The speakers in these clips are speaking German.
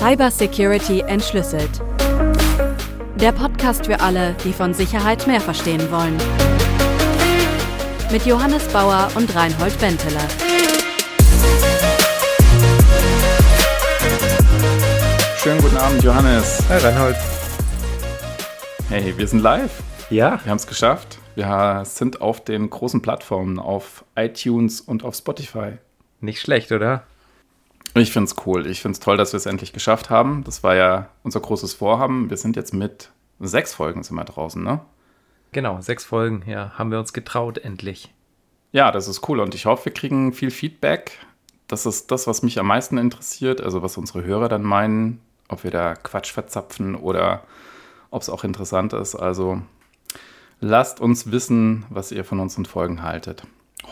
Cyber Security entschlüsselt. Der Podcast für alle, die von Sicherheit mehr verstehen wollen. Mit Johannes Bauer und Reinhold Benteler. Schönen guten Abend, Johannes. Hi, Reinhold. Hey, wir sind live. Ja. Wir haben es geschafft. Wir sind auf den großen Plattformen, auf iTunes und auf Spotify. Nicht schlecht, oder? Ich finde es cool. Ich finde es toll, dass wir es endlich geschafft haben. Das war ja unser großes Vorhaben. Wir sind jetzt mit 6 Folgen sind wir draußen, ne? Genau, 6 Folgen, ja. Haben wir uns getraut, endlich. Ja, das ist cool. Und ich hoffe, wir kriegen viel Feedback. Das ist das, was mich am meisten interessiert. Also was unsere Hörer dann meinen. Ob wir da Quatsch verzapfen oder ob es auch interessant ist. Also lasst uns wissen, was ihr von unseren Folgen haltet.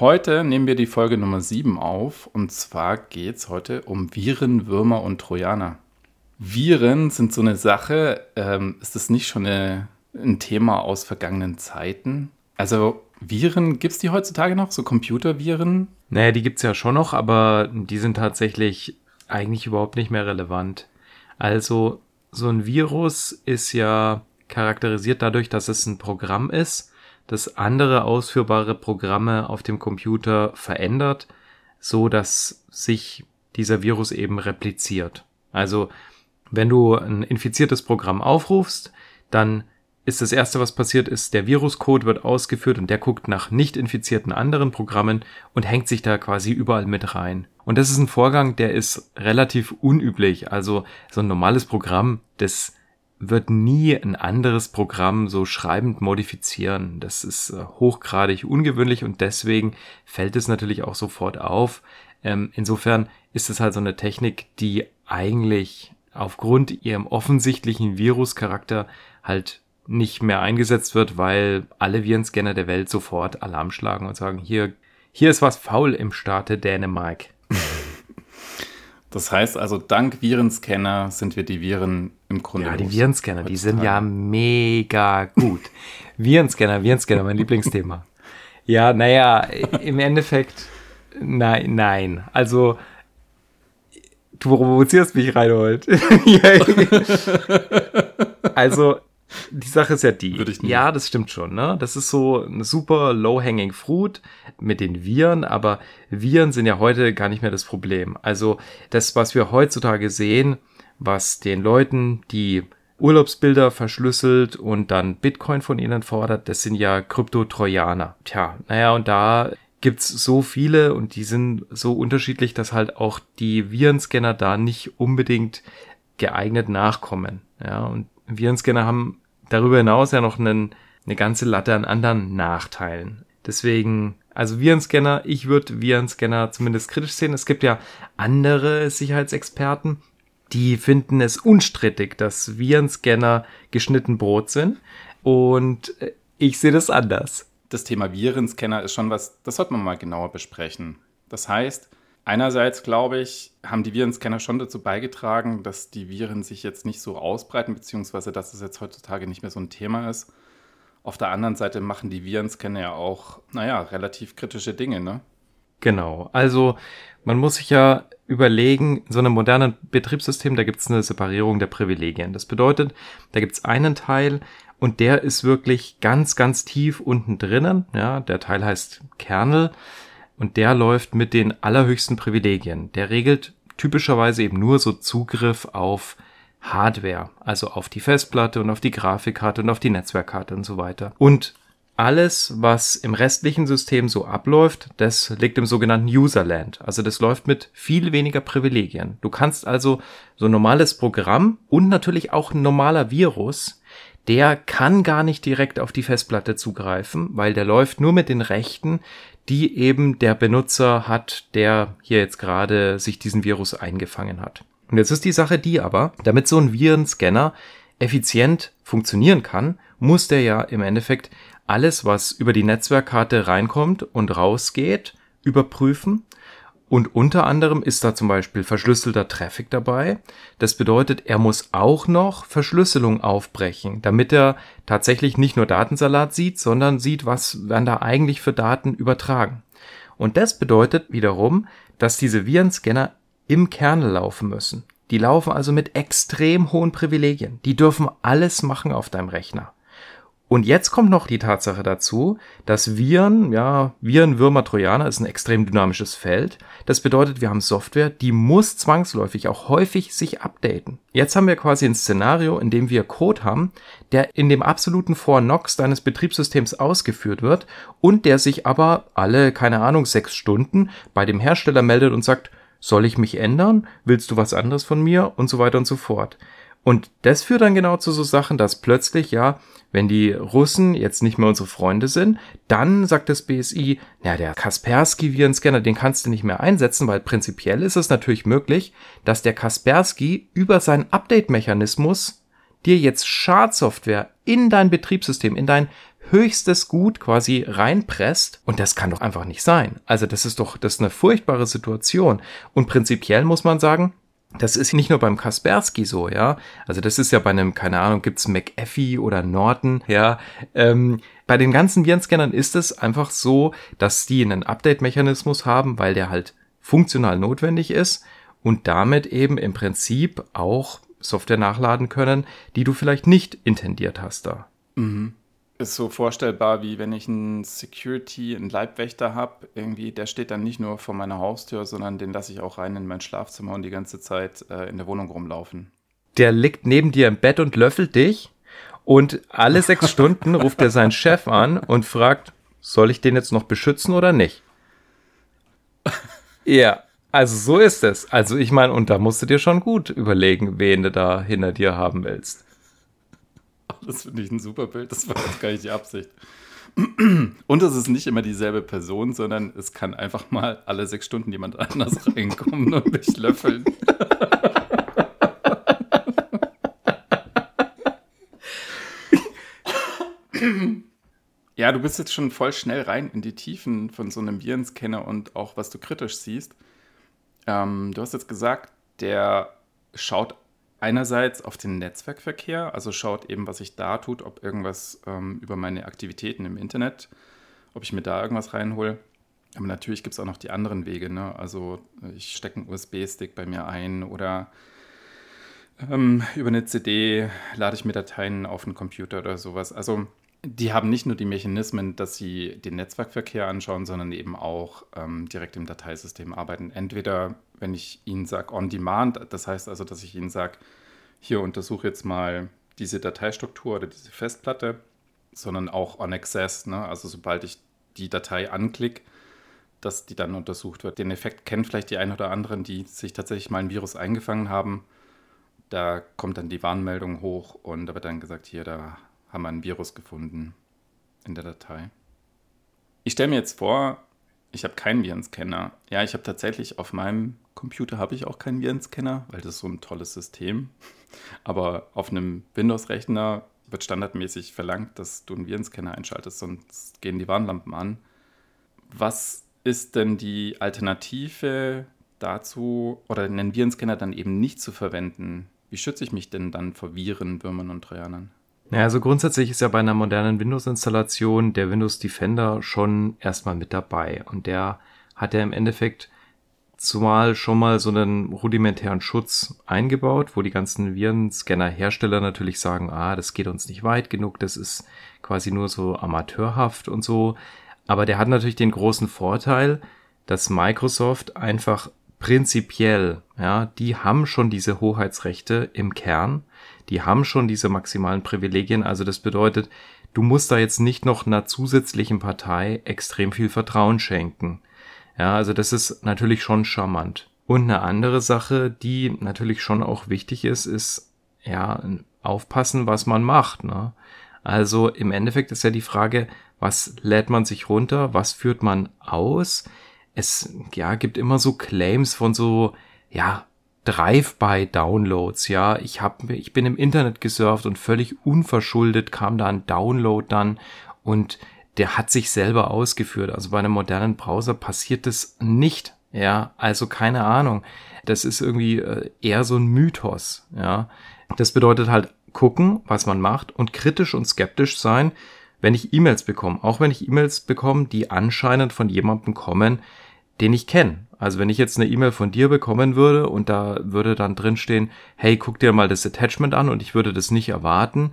Heute nehmen wir die Folge Nummer 7 auf, und zwar geht es heute um Viren, Würmer und Trojaner. Viren sind so eine Sache, ist das nicht schon ein Thema aus vergangenen Zeiten? Also Viren, gibt es die heutzutage noch, so Computerviren? Naja, die gibt es ja schon noch, aber die sind tatsächlich eigentlich überhaupt nicht mehr relevant. Also so ein Virus ist ja charakterisiert dadurch, dass es ein Programm ist, das andere ausführbare Programme auf dem Computer verändert, so dass sich dieser Virus eben repliziert. Also wenn du ein infiziertes Programm aufrufst, dann ist das Erste, was passiert ist, der Viruscode wird ausgeführt und der guckt nach nicht infizierten anderen Programmen und hängt sich da quasi überall mit rein. Und das ist ein Vorgang, der ist relativ unüblich. Also so ein normales Programm, das wird nie ein anderes Programm so schreibend modifizieren. Das ist hochgradig ungewöhnlich und deswegen fällt es natürlich auch sofort auf. Insofern ist es halt so eine Technik, die eigentlich aufgrund ihrem offensichtlichen Viruscharakter halt nicht mehr eingesetzt wird, weil alle Virenscanner der Welt sofort Alarm schlagen und sagen, hier ist was faul im Staate Dänemark. Das heißt also, dank Virenscanner sind wir die Viren im Grunde. Ja, die Virenscanner, die sind ja mega gut. Virenscanner, mein Lieblingsthema. Ja, naja, im Endeffekt, nein. Also, du provozierst mich, Reinhold. Also, die Sache ist ja die. Ja, das stimmt schon, ne? Das ist so eine super low-hanging fruit mit den Viren, aber Viren sind ja heute gar nicht mehr das Problem. Also das, was wir heutzutage sehen, was den Leuten, die Urlaubsbilder verschlüsselt und dann Bitcoin von ihnen fordert, das sind ja Krypto-Trojaner. Und da gibt's so viele und die sind so unterschiedlich, dass halt auch die Virenscanner da nicht unbedingt geeignet nachkommen. Ja, und Virenscanner haben darüber hinaus ja noch eine ganze Latte an anderen Nachteilen. Deswegen, also Virenscanner, ich würde Virenscanner zumindest kritisch sehen. Es gibt ja andere Sicherheitsexperten, die finden es unstrittig, dass Virenscanner geschnitten Brot sind. Und ich sehe das anders. Das Thema Virenscanner ist schon was, das sollte man mal genauer besprechen. Das heißt, einerseits, glaube ich, haben die Virenscanner schon dazu beigetragen, dass die Viren sich jetzt nicht so ausbreiten, beziehungsweise dass es jetzt heutzutage nicht mehr so ein Thema ist. Auf der anderen Seite machen die Virenscanner ja auch, relativ kritische Dinge, ne? Genau, also man muss sich ja überlegen, in so einem modernen Betriebssystem, da gibt es eine Separierung der Privilegien. Das bedeutet, da gibt es einen Teil und der ist wirklich ganz, ganz tief unten drinnen. Ja, der Teil heißt Kernel. Und der läuft mit den allerhöchsten Privilegien. Der regelt typischerweise eben nur so Zugriff auf Hardware, also auf die Festplatte und auf die Grafikkarte und auf die Netzwerkkarte und so weiter. Und alles, was im restlichen System so abläuft, das liegt im sogenannten Userland. Also das läuft mit viel weniger Privilegien. Du kannst also so ein normales Programm und natürlich auch ein normaler Virus, der kann gar nicht direkt auf die Festplatte zugreifen, weil der läuft nur mit den Rechten, die eben der Benutzer hat, der hier jetzt gerade sich diesen Virus eingefangen hat. Und jetzt ist die Sache die aber, damit so ein Virenscanner effizient funktionieren kann, muss der ja im Endeffekt alles, was über die Netzwerkkarte reinkommt und rausgeht, überprüfen. Und unter anderem ist da zum Beispiel verschlüsselter Traffic dabei. Das bedeutet, er muss auch noch Verschlüsselung aufbrechen, damit er tatsächlich nicht nur Datensalat sieht, sondern sieht, was werden da eigentlich für Daten übertragen. Und das bedeutet wiederum, dass diese Virenscanner im Kernel laufen müssen. Die laufen also mit extrem hohen Privilegien. Die dürfen alles machen auf deinem Rechner. Und jetzt kommt noch die Tatsache dazu, dass Viren, Viren, Würmer, Trojaner ist ein extrem dynamisches Feld. Das bedeutet, wir haben Software, die muss zwangsläufig auch häufig sich updaten. Jetzt haben wir quasi ein Szenario, in dem wir Code haben, der in dem absoluten For Nox deines Betriebssystems ausgeführt wird und der sich aber alle, 6 Stunden bei dem Hersteller meldet und sagt, soll ich mich ändern? Willst du was anderes von mir? Und so weiter und so fort. Und das führt dann genau zu so Sachen, dass plötzlich, wenn die Russen jetzt nicht mehr unsere Freunde sind, dann sagt das BSI, der Kaspersky-Virenscanner, den kannst du nicht mehr einsetzen, weil prinzipiell ist es natürlich möglich, dass der Kaspersky über seinen Update-Mechanismus dir jetzt Schadsoftware in dein Betriebssystem, in dein höchstes Gut quasi reinpresst. Und das kann doch einfach nicht sein. Also das ist eine furchtbare Situation. Und prinzipiell muss man sagen, das ist nicht nur beim Kaspersky so, Also das ist ja bei einem, gibt's McAfee oder Norton, bei den ganzen Virenscannern ist es einfach so, dass die einen Update-Mechanismus haben, weil der halt funktional notwendig ist und damit eben im Prinzip auch Software nachladen können, die du vielleicht nicht intendiert hast da. Mhm. Ist so vorstellbar, wie wenn ich einen Leibwächter habe, irgendwie, der steht dann nicht nur vor meiner Haustür, sondern den lasse ich auch rein in mein Schlafzimmer und die ganze Zeit in der Wohnung rumlaufen. Der liegt neben dir im Bett und löffelt dich und alle 6 Stunden ruft er seinen Chef an und fragt, soll ich den jetzt noch beschützen oder nicht? Ja, also so ist es. Also ich meine, und da musst du dir schon gut überlegen, wen du da hinter dir haben willst. Das finde ich ein super Bild, das war jetzt gar nicht die Absicht. Und es ist nicht immer dieselbe Person, sondern es kann einfach mal alle 6 Stunden jemand anders reinkommen und mich löffeln. Ja, du bist jetzt schon voll schnell rein in die Tiefen von so einem Virenscanner und auch, was du kritisch siehst. Du hast jetzt gesagt, der schaut einerseits auf den Netzwerkverkehr, also schaut eben, was sich da tut, ob irgendwas über meine Aktivitäten im Internet, ob ich mir da irgendwas reinhole. Aber natürlich gibt es auch noch die anderen Wege, ne? Also ich stecke einen USB-Stick bei mir ein oder über eine CD lade ich mir Dateien auf den Computer oder sowas. Also die haben nicht nur die Mechanismen, dass sie den Netzwerkverkehr anschauen, sondern eben auch direkt im Dateisystem arbeiten. Entweder, wenn ich ihnen sage, on demand, das heißt also, dass ich ihnen sage, hier untersuche jetzt mal diese Dateistruktur oder diese Festplatte, sondern auch on access, ne? Also sobald ich die Datei anklicke, dass die dann untersucht wird. Den Effekt kennen vielleicht die einen oder anderen, die sich tatsächlich mal ein Virus eingefangen haben. Da kommt dann die Warnmeldung hoch und da wird dann gesagt, hier, da haben wir ein Virus gefunden in der Datei. Ich stelle mir jetzt vor, ich habe keinen Virenscanner. Ja, ich habe tatsächlich auf meinem Computer habe ich auch keinen Virenscanner, weil das ist so ein tolles System. Aber auf einem Windows-Rechner wird standardmäßig verlangt, dass du einen Virenscanner einschaltest, sonst gehen die Warnlampen an. Was ist denn die Alternative dazu, oder einen Virenscanner dann eben nicht zu verwenden? Wie schütze ich mich denn dann vor Viren, Würmern und Trojanern? Naja, also grundsätzlich ist ja bei einer modernen Windows-Installation der Windows Defender schon erstmal mit dabei. Und der hat ja im Endeffekt zumal schon mal so einen rudimentären Schutz eingebaut, wo die ganzen Virenscanner-Hersteller natürlich sagen, das geht uns nicht weit genug, das ist quasi nur so amateurhaft und so. Aber der hat natürlich den großen Vorteil, dass Microsoft einfach prinzipiell, die haben schon diese Hoheitsrechte im Kern, die haben schon diese maximalen Privilegien, also das bedeutet, du musst da jetzt nicht noch einer zusätzlichen Partei extrem viel Vertrauen schenken. Ja, also das ist natürlich schon charmant. Und eine andere Sache, die natürlich schon auch wichtig ist, ist, aufpassen, was man macht, ne? Also im Endeffekt ist ja die Frage, was lädt man sich runter, was führt man aus? Es gibt immer so Claims von so, Drive-by-Downloads, ich bin im Internet gesurft und völlig unverschuldet kam da ein Download dann und der hat sich selber ausgeführt. Also bei einem modernen Browser passiert das nicht, also keine Ahnung. Das ist irgendwie eher so ein Mythos, Das bedeutet halt gucken, was man macht und kritisch und skeptisch sein, wenn ich E-Mails bekomme. Auch wenn ich E-Mails bekomme, die anscheinend von jemandem kommen, den ich kenne. Also wenn ich jetzt eine E-Mail von dir bekommen würde und da würde dann drinstehen, hey, guck dir mal das Attachment an und ich würde das nicht erwarten.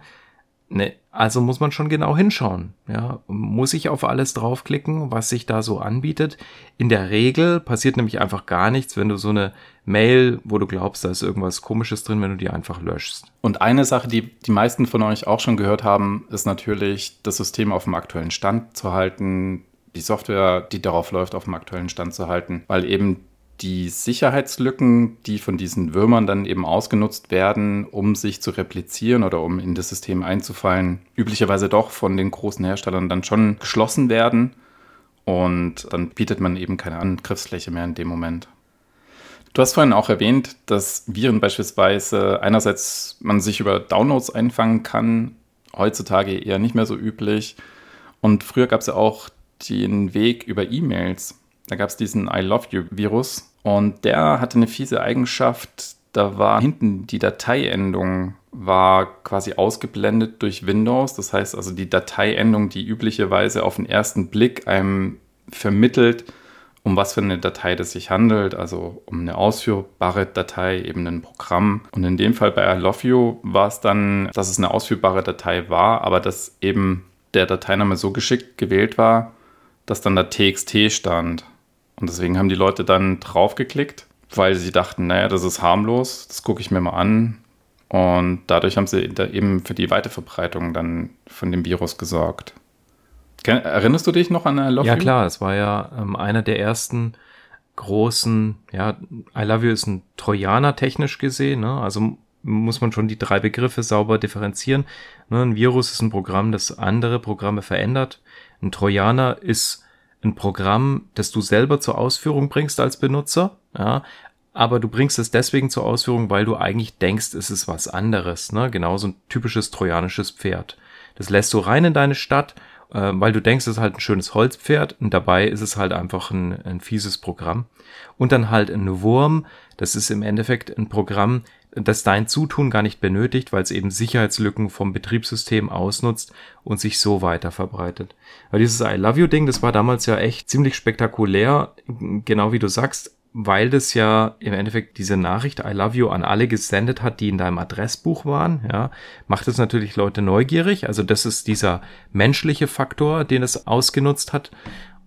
Ne, also muss man schon genau hinschauen. Ja, muss ich auf alles draufklicken, was sich da so anbietet? In der Regel passiert nämlich einfach gar nichts, wenn du so eine Mail, wo du glaubst, da ist irgendwas Komisches drin, wenn du die einfach löschst. Und eine Sache, die die meisten von euch auch schon gehört haben, ist natürlich, das System auf dem aktuellen Stand zu halten, die Software, die darauf läuft, auf dem aktuellen Stand zu halten, weil eben die Sicherheitslücken, die von diesen Würmern dann eben ausgenutzt werden, um sich zu replizieren oder um in das System einzufallen, üblicherweise doch von den großen Herstellern dann schon geschlossen werden und dann bietet man eben keine Angriffsfläche mehr in dem Moment. Du hast vorhin auch erwähnt, dass Viren beispielsweise einerseits man sich über Downloads einfangen kann, heutzutage eher nicht mehr so üblich und früher gab es ja auch den Weg über E-Mails. Da gab es diesen I Love You Virus und der hatte eine fiese Eigenschaft, da war hinten die Dateiendung war quasi ausgeblendet durch Windows. Das heißt also die Dateiendung, die üblicherweise auf den ersten Blick einem vermittelt, um was für eine Datei das sich handelt, also um eine ausführbare Datei, eben ein Programm. Und in dem Fall bei I Love You war es dann, dass es eine ausführbare Datei war, aber dass eben der Dateiname so geschickt gewählt war, dass dann da TXT stand. Und deswegen haben die Leute dann draufgeklickt, weil sie dachten, naja, das ist harmlos, das gucke ich mir mal an. Und dadurch haben sie da eben für die Weiterverbreitung dann von dem Virus gesorgt. Erinnerst du dich noch an I Love You? Ja klar, es war ja einer der ersten großen, ja, I Love You ist ein Trojaner technisch gesehen, ne? Also muss man schon die drei Begriffe sauber differenzieren. Ne? Ein Virus ist ein Programm, das andere Programme verändert. Ein Trojaner ist ein Programm, das du selber zur Ausführung bringst als Benutzer, ja, aber du bringst es deswegen zur Ausführung, weil du eigentlich denkst, es ist was anderes, ne? Genau so ein typisches trojanisches Pferd. Das lässt du rein in deine Stadt, weil du denkst, es ist halt ein schönes Holzpferd und dabei ist es halt einfach ein fieses Programm. Und dann halt ein Wurm, das ist im Endeffekt ein Programm, das dein Zutun gar nicht benötigt, weil es eben Sicherheitslücken vom Betriebssystem ausnutzt und sich so weiter verbreitet. Weil dieses I Love You Ding, das war damals ja echt ziemlich spektakulär, genau wie du sagst, weil das ja im Endeffekt diese Nachricht I Love You an alle gesendet hat, die in deinem Adressbuch waren, ja, macht es natürlich Leute neugierig, also das ist dieser menschliche Faktor, den es ausgenutzt hat.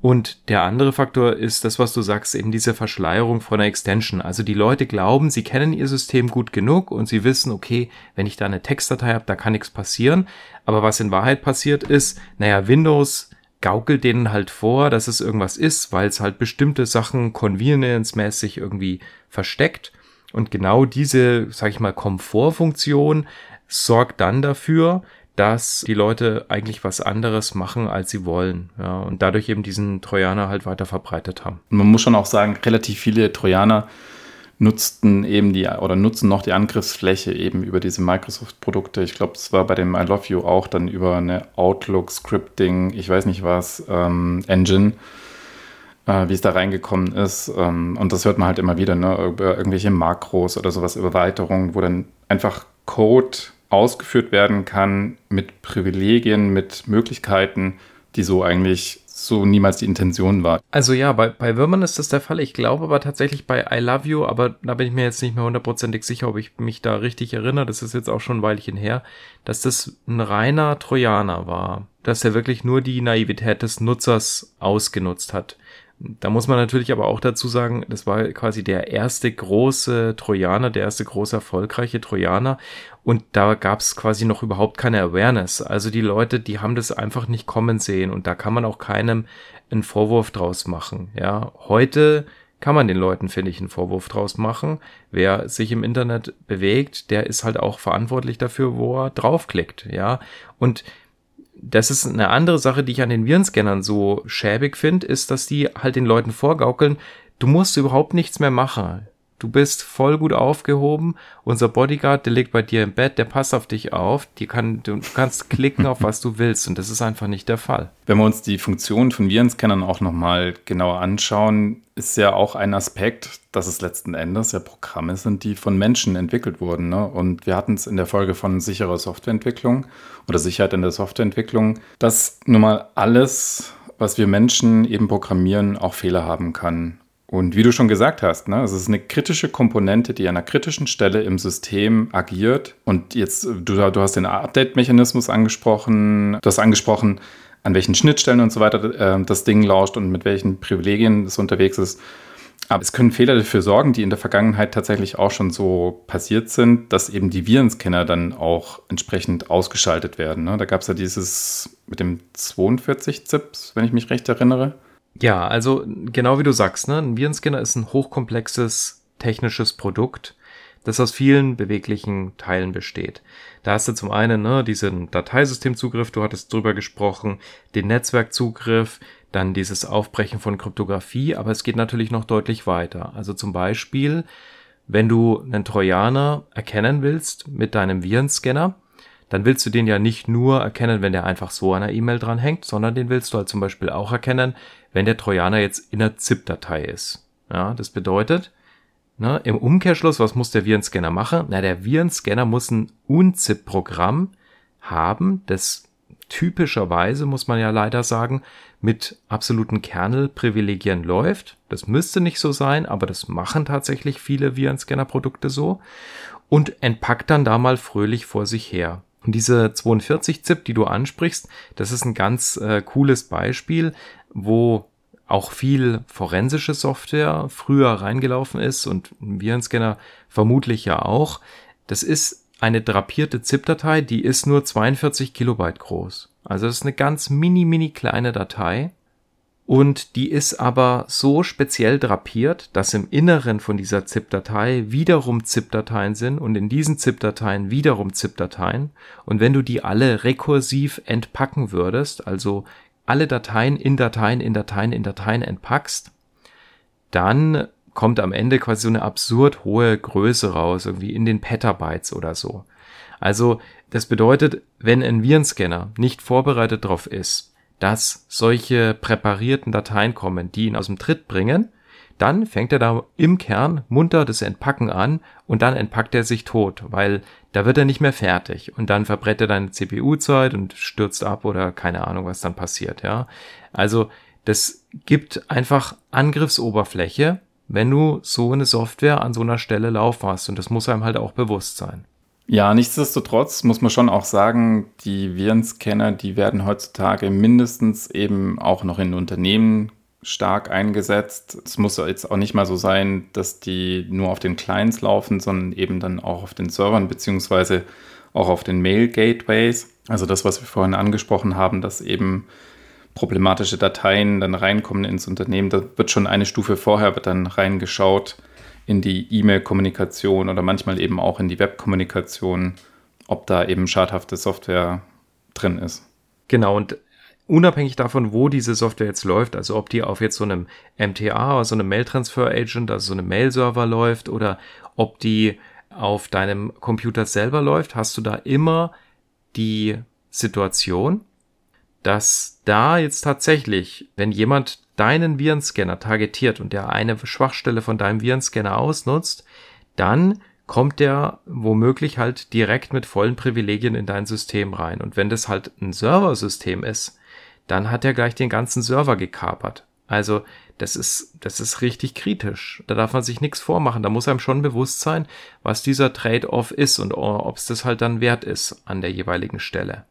Und der andere Faktor ist das, was du sagst, eben diese Verschleierung von einer Extension. Also die Leute glauben, sie kennen ihr System gut genug und sie wissen, okay, wenn ich da eine Textdatei habe, da kann nichts passieren. Aber was in Wahrheit passiert ist, naja, Windows gaukelt denen halt vor, dass es irgendwas ist, weil es halt bestimmte Sachen convenience-mäßig irgendwie versteckt. Und genau diese, sag ich mal, Komfortfunktion sorgt dann dafür, dass die Leute eigentlich was anderes machen, als sie wollen, ja, und dadurch eben diesen Trojaner halt weiter verbreitet haben. Man muss schon auch sagen, relativ viele Trojaner nutzten eben die oder nutzen noch die Angriffsfläche eben über diese Microsoft-Produkte. Ich glaube, es war bei dem I Love You auch dann über eine Outlook-Scripting, ich weiß nicht was, Engine, wie es da reingekommen ist. Und das hört man halt immer wieder, ne, über irgendwelche Makros oder sowas, Erweiterungen, wo dann einfach Code ausgeführt werden kann mit Privilegien, mit Möglichkeiten, die so eigentlich so niemals die Intention war. Also ja, bei Würmern ist das der Fall. Ich glaube aber tatsächlich bei I Love You, aber da bin ich mir jetzt nicht mehr 100% sicher, ob ich mich da richtig erinnere, das ist jetzt auch schon ein Weilchen her, dass das ein reiner Trojaner war, dass er wirklich nur die Naivität des Nutzers ausgenutzt hat. Da muss man natürlich aber auch dazu sagen, das war quasi der erste große Trojaner, der erste groß erfolgreiche Trojaner und da gab es quasi noch überhaupt keine Awareness. Also die Leute, die haben das einfach nicht kommen sehen und da kann man auch keinem einen Vorwurf draus machen. Ja, heute kann man den Leuten, finde ich, einen Vorwurf draus machen. Wer sich im Internet bewegt, der ist halt auch verantwortlich dafür, wo er draufklickt. Ja, und das ist eine andere Sache, die ich an den Virenscannern so schäbig finde, ist, dass die halt den Leuten vorgaukeln, du musst überhaupt nichts mehr machen. Du bist voll gut aufgehoben, unser Bodyguard, der liegt bei dir im Bett, der passt auf dich auf, du kannst klicken auf was du willst und das ist einfach nicht der Fall. Wenn wir uns die Funktion von Virenscannern auch nochmal genauer anschauen, ist ja auch ein Aspekt, dass es letzten Endes ja Programme sind, die von Menschen entwickelt wurden, ne? Und wir hatten es in der Folge von sicherer Softwareentwicklung oder Sicherheit in der Softwareentwicklung, dass nun mal alles, was wir Menschen eben programmieren, auch Fehler haben kann. Und wie du schon gesagt hast, ne, es ist eine kritische Komponente, die an einer kritischen Stelle im System agiert. Und jetzt, du hast den Update-Mechanismus angesprochen, du hast angesprochen, an welchen Schnittstellen und so weiter das Ding lauscht und mit welchen Privilegien es unterwegs ist. Aber es können Fehler dafür sorgen, die in der Vergangenheit tatsächlich auch schon so passiert sind, dass eben die Virenscanner dann auch entsprechend ausgeschaltet werden. Ne? Da gab es ja dieses mit dem 42-ZIP, wenn ich mich recht erinnere. Ja, also genau wie du sagst, ne? Ein Virenscanner ist ein hochkomplexes technisches Produkt, das aus vielen beweglichen Teilen besteht. Da hast du zum einen diesen Dateisystemzugriff, du hattest drüber gesprochen, den Netzwerkzugriff, dann dieses Aufbrechen von Kryptographie, aber es geht natürlich noch deutlich weiter. Also zum Beispiel, wenn du einen Trojaner erkennen willst mit deinem Virenscanner, dann willst du den ja nicht nur erkennen, wenn der einfach so an der E-Mail dran hängt, sondern den willst du halt zum Beispiel auch erkennen, wenn der Trojaner jetzt in einer ZIP-Datei ist. Ja, das bedeutet, im Umkehrschluss, was muss der Virenscanner machen? Na, der Virenscanner muss ein UNZIP-Programm haben, das typischerweise, muss man ja leider sagen, mit absoluten Kernelprivilegien läuft. Das müsste nicht so sein, aber das machen tatsächlich viele Virenscanner-Produkte so. Und entpackt dann da mal fröhlich vor sich her. Und diese 42-ZIP, die du ansprichst, das ist ein ganz cooles Beispiel, wo auch viel forensische Software früher reingelaufen ist und ein Virenscanner vermutlich ja auch. Das ist eine drapierte ZIP-Datei, die ist nur 42 Kilobyte groß. Also das ist eine ganz mini kleine Datei. Und die ist aber so speziell drapiert, dass im Inneren von dieser ZIP-Datei wiederum ZIP-Dateien sind und in diesen ZIP-Dateien wiederum ZIP-Dateien. Und wenn du die alle rekursiv entpacken würdest, also alle Dateien in Dateien in Dateien in Dateien entpackst, dann kommt am Ende quasi so eine absurd hohe Größe raus, irgendwie in den Petabytes oder so. Also das bedeutet, wenn ein Virenscanner nicht vorbereitet drauf ist, dass solche präparierten Dateien kommen, die ihn aus dem Tritt bringen, dann fängt er da im Kern munter das Entpacken an und dann entpackt er sich tot, weil da wird er nicht mehr fertig und dann verbrennt er deine CPU-Zeit und stürzt ab oder keine Ahnung, was dann passiert, ja. Also das gibt einfach Angriffsoberfläche, wenn du so eine Software an so einer Stelle laufen hast und das muss einem halt auch bewusst sein. Ja, nichtsdestotrotz muss man schon auch sagen, die Virenscanner, die werden heutzutage mindestens eben auch noch in Unternehmen stark eingesetzt. Es muss jetzt auch nicht mal so sein, dass die nur auf den Clients laufen, sondern eben dann auch auf den Servern beziehungsweise auch auf den Mail-Gateways. Also das, was wir vorhin angesprochen haben, dass eben problematische Dateien dann reinkommen ins Unternehmen, da wird schon eine Stufe vorher dann reingeschaut, in die E-Mail-Kommunikation oder manchmal eben auch in die Web-Kommunikation, ob da eben schadhafte Software drin ist. Genau, und unabhängig davon, wo diese Software jetzt läuft, also ob die auf jetzt so einem MTA oder so einem Mail-Transfer-Agent, also so einem Mail-Server läuft oder ob die auf deinem Computer selber läuft, hast du da immer die Situation, dass da jetzt tatsächlich, wenn jemand deinen Virenscanner targetiert und der eine Schwachstelle von deinem Virenscanner ausnutzt, dann kommt der womöglich halt direkt mit vollen Privilegien in dein System rein. Und wenn das halt ein Serversystem ist, dann hat er gleich den ganzen Server gekapert. Also das ist richtig kritisch. Da darf man sich nichts vormachen. Da muss einem schon bewusst sein, was dieser Trade-off ist und ob es das halt dann wert ist an der jeweiligen Stelle.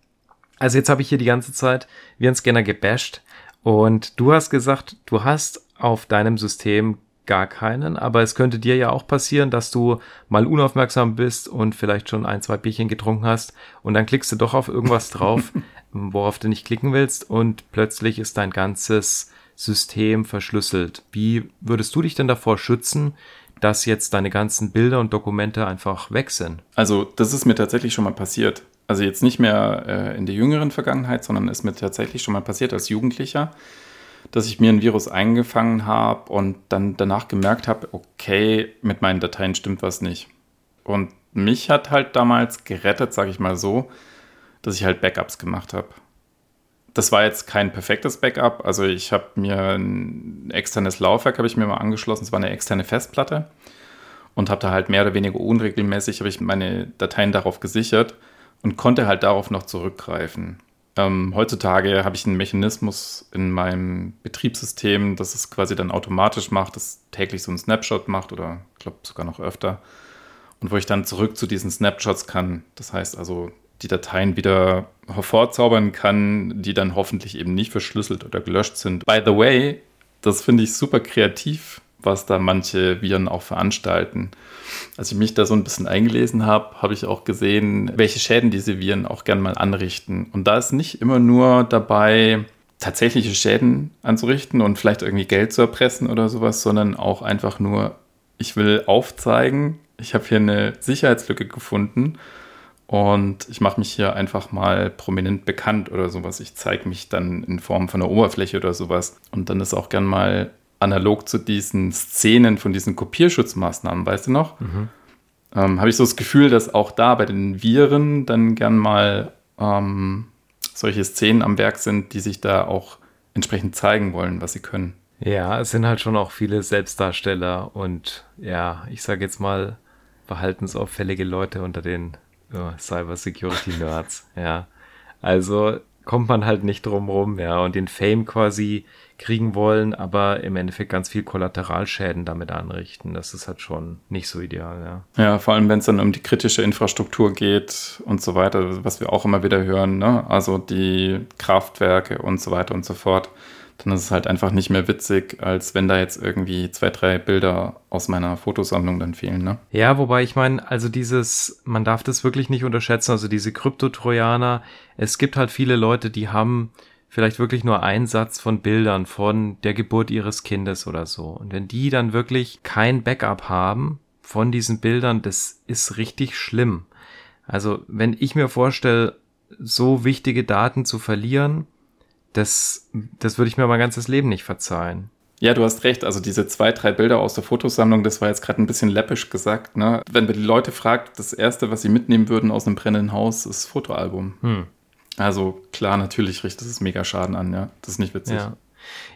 Also jetzt habe ich hier die ganze Zeit Virenscanner gebasht. Und du hast gesagt, du hast auf deinem System gar keinen, aber es könnte dir ja auch passieren, dass du mal unaufmerksam bist und vielleicht schon 1, 2 Bierchen getrunken hast und dann klickst du doch auf irgendwas drauf, worauf du nicht klicken willst und plötzlich ist dein ganzes System verschlüsselt. Wie würdest du dich denn davor schützen, dass jetzt deine ganzen Bilder und Dokumente einfach weg sind? Also das ist mir tatsächlich schon mal passiert. Also jetzt nicht mehr in der jüngeren Vergangenheit, sondern ist mir tatsächlich schon mal passiert als Jugendlicher, dass ich mir ein Virus eingefangen habe und dann danach gemerkt habe, okay, mit meinen Dateien stimmt was nicht. Und mich hat halt damals gerettet, sage ich mal so, dass ich halt Backups gemacht habe. Das war jetzt kein perfektes Backup, also ich habe mir ein externes Laufwerk, habe ich mir mal angeschlossen, es war eine externe Festplatte und habe da halt mehr oder weniger unregelmäßig, habe ich meine Dateien darauf gesichert und konnte halt darauf noch zurückgreifen. Heutzutage habe ich einen Mechanismus in meinem Betriebssystem, dass es quasi dann automatisch macht, das täglich so einen Snapshot macht oder ich glaube sogar noch öfter und wo ich dann zurück zu diesen Snapshots kann. Das heißt also, die Dateien wieder hervorzaubern kann, die dann hoffentlich eben nicht verschlüsselt oder gelöscht sind. By the way, das finde ich super kreativ, was da manche Viren auch veranstalten. Als ich mich da so ein bisschen eingelesen habe, habe ich auch gesehen, welche Schäden diese Viren auch gerne mal anrichten. Und da ist nicht immer nur dabei, tatsächliche Schäden anzurichten und vielleicht irgendwie Geld zu erpressen oder sowas, sondern auch einfach nur, ich will aufzeigen, ich habe hier eine Sicherheitslücke gefunden und ich mache mich hier einfach mal prominent bekannt oder sowas. Ich zeige mich dann in Form von einer Oberfläche oder sowas. Und dann ist auch gern mal analog zu diesen Szenen von diesen Kopierschutzmaßnahmen, weißt du noch? Mhm. Habe ich so das Gefühl, dass auch da bei den Viren dann gern mal solche Szenen am Werk sind, die sich da auch entsprechend zeigen wollen, was sie können. Ja, es sind halt schon auch viele Selbstdarsteller und ja, ich sage jetzt mal verhaltensauffällige Leute unter den Cyber Security Nerds. Ja, also kommt man halt nicht drum rum, ja, und den Fame quasi kriegen wollen, aber im Endeffekt ganz viel Kollateralschäden damit anrichten. Das ist halt schon nicht so ideal, ja. Ja, vor allem, wenn es dann um die kritische Infrastruktur geht und so weiter, was wir auch immer wieder hören, ne? Also die Kraftwerke und so weiter und so fort. Dann ist es halt einfach nicht mehr witzig, als wenn da jetzt irgendwie 2, 3 Bilder aus meiner Fotosammlung dann fehlen, ne? Ja, wobei ich meine, also dieses, man darf das wirklich nicht unterschätzen, also diese Kryptotrojaner, es gibt halt viele Leute, die haben vielleicht wirklich nur einen Satz von Bildern von der Geburt ihres Kindes oder so. Und wenn die dann wirklich kein Backup haben von diesen Bildern, das ist richtig schlimm. Also wenn ich mir vorstelle, so wichtige Daten zu verlieren, das würde ich mir mein ganzes Leben nicht verzeihen. Ja, du hast recht. Also diese 2, 3 Bilder aus der Fotosammlung, das war jetzt gerade ein bisschen läppisch gesagt, ne? Wenn man die Leute fragt, das Erste, was sie mitnehmen würden aus einem brennenden Haus, ist Fotoalbum. Hm. Also klar, natürlich richtet es mega Schaden an, ja. Das ist nicht witzig.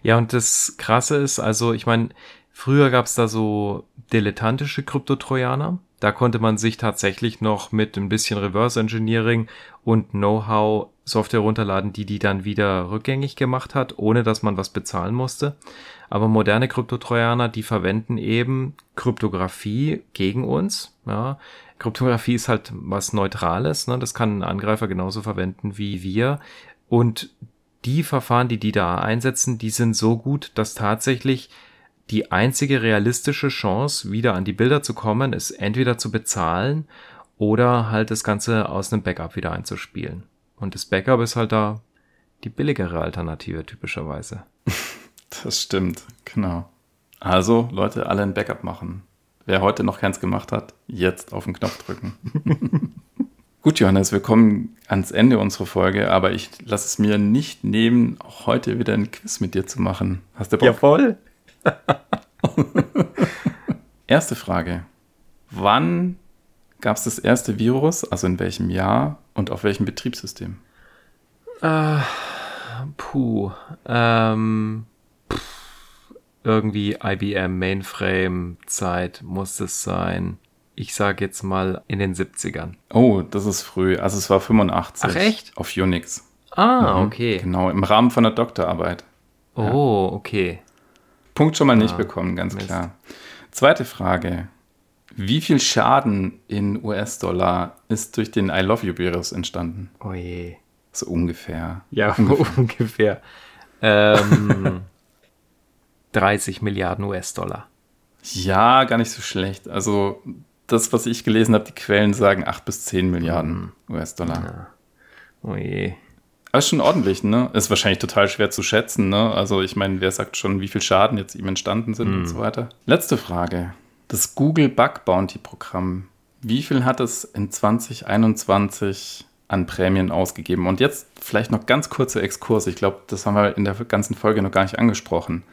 Ja, und das Krasse ist, also ich meine, früher gab es da so dilettantische Kryptotrojaner. Da konnte man sich tatsächlich noch mit ein bisschen Reverse Engineering und Know-how Software runterladen, die dann wieder rückgängig gemacht hat, ohne dass man was bezahlen musste. Aber moderne Kryptotrojaner, die verwenden eben Kryptographie gegen uns. Ja. Kryptographie ist halt was Neutrales, ne? Das kann ein Angreifer genauso verwenden wie wir. Und die Verfahren, die da einsetzen, die sind so gut, dass tatsächlich die einzige realistische Chance, wieder an die Bilder zu kommen, ist entweder zu bezahlen oder halt das Ganze aus einem Backup wieder einzuspielen. Und das Backup ist halt da die billigere Alternative typischerweise. Das stimmt, genau. Also Leute, alle ein Backup machen. Wer heute noch keins gemacht hat, jetzt auf den Knopf drücken. Gut, Johannes, wir kommen ans Ende unserer Folge, aber ich lasse es mir nicht nehmen, auch heute wieder ein Quiz mit dir zu machen. Hast du Bock? Jawohl! Erste Frage. Wann gab es das erste Virus, also in welchem Jahr und auf welchem Betriebssystem? Irgendwie IBM Mainframe-Zeit muss es sein. Ich sage jetzt mal in den 70ern. Oh, das ist früh. Also es war 85. Ach echt? Auf Unix. Ah, mhm, okay. Genau, im Rahmen von der Doktorarbeit. Oh, ja. Okay. Punkt schon mal nicht bekommen, ganz Mist. Klar. Zweite Frage. Wie viel Schaden in US-Dollar ist durch den I Love You Virus entstanden? Oh je. So ungefähr. Ja, ungefähr. 30 Milliarden US-Dollar. Ja, gar nicht so schlecht. Also das, was ich gelesen habe, die Quellen sagen 8 bis 10 Milliarden US-Dollar. Ja. Oh je. Aber ist schon ordentlich, ne? Ist wahrscheinlich total schwer zu schätzen, ne? Also ich meine, wer sagt schon, wie viel Schaden jetzt ihm entstanden sind und so weiter. Letzte Frage. Das Google Bug Bounty Programm. Wie viel hat es in 2021 an Prämien ausgegeben? Und jetzt vielleicht noch ganz kurzer Exkurs. Ich glaube, das haben wir in der ganzen Folge noch gar nicht angesprochen.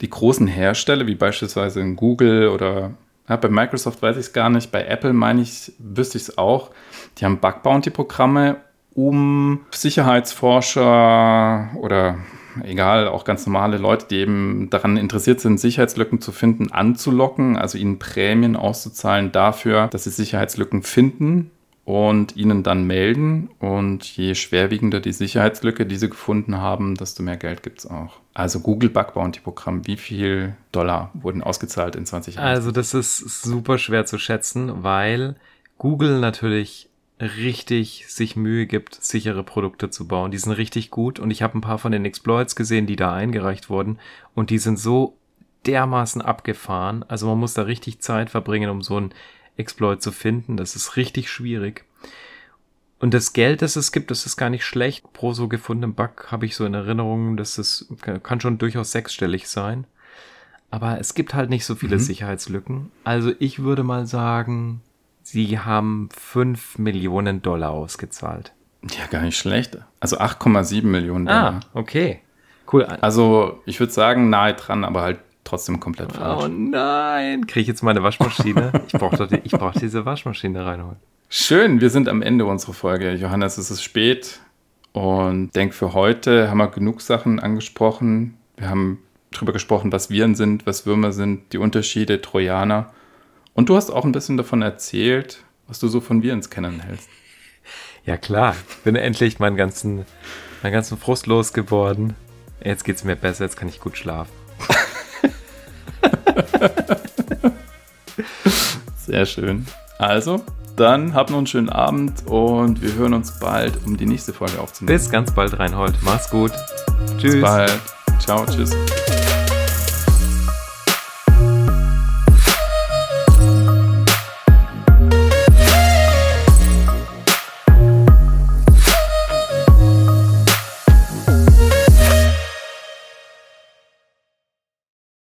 Die großen Hersteller, wie beispielsweise in Google oder bei Microsoft weiß ich es gar nicht, bei Apple meine ich, wüsste ich es auch, die haben Bug-Bounty-Programme, um Sicherheitsforscher oder egal, auch ganz normale Leute, die eben daran interessiert sind, Sicherheitslücken zu finden, anzulocken, also ihnen Prämien auszuzahlen dafür, dass sie Sicherheitslücken finden und ihnen dann melden. Und je schwerwiegender die Sicherheitslücke, die sie gefunden haben, desto mehr Geld gibt es auch. Also Google Bug Bounty Programm, wie viel $ wurden ausgezahlt in 20 Jahren? Also das ist super schwer zu schätzen, weil Google natürlich richtig sich Mühe gibt, sichere Produkte zu bauen. Die sind richtig gut und ich habe ein paar von den Exploits gesehen, die da eingereicht wurden und die sind so dermaßen abgefahren. Also man muss da richtig Zeit verbringen, um so einen Exploit zu finden. Das ist richtig schwierig. Und das Geld, das es gibt, das ist gar nicht schlecht. Pro so gefundenem Bug habe ich so in Erinnerung, dass es kann schon durchaus sechsstellig sein. Aber es gibt halt nicht so viele Sicherheitslücken. Also ich würde mal sagen, sie haben 5 Millionen $ ausgezahlt. Ja, gar nicht schlecht. Also 8,7 Millionen $. Ah, okay. Cool. Also ich würde sagen, nahe dran, aber halt trotzdem komplett falsch. Oh nein, kriege ich jetzt meine Waschmaschine? Ich brauche diese Waschmaschine reinholen. Schön, wir sind am Ende unserer Folge. Johannes, es ist spät und denke, für heute haben wir genug Sachen angesprochen. Wir haben drüber gesprochen, was Viren sind, was Würmer sind, die Unterschiede, Trojaner. Und du hast auch ein bisschen davon erzählt, was du so von Virenscannern hältst. Ja klar, ich bin endlich meinen ganzen Frust losgeworden. Jetzt geht's mir besser, jetzt kann ich gut schlafen. Sehr schön. Also, dann habt noch einen schönen Abend und wir hören uns bald, um die nächste Folge aufzunehmen. Bis ganz bald, Reinhold. Mach's gut. Tschüss. Bis bald. Ciao, tschüss.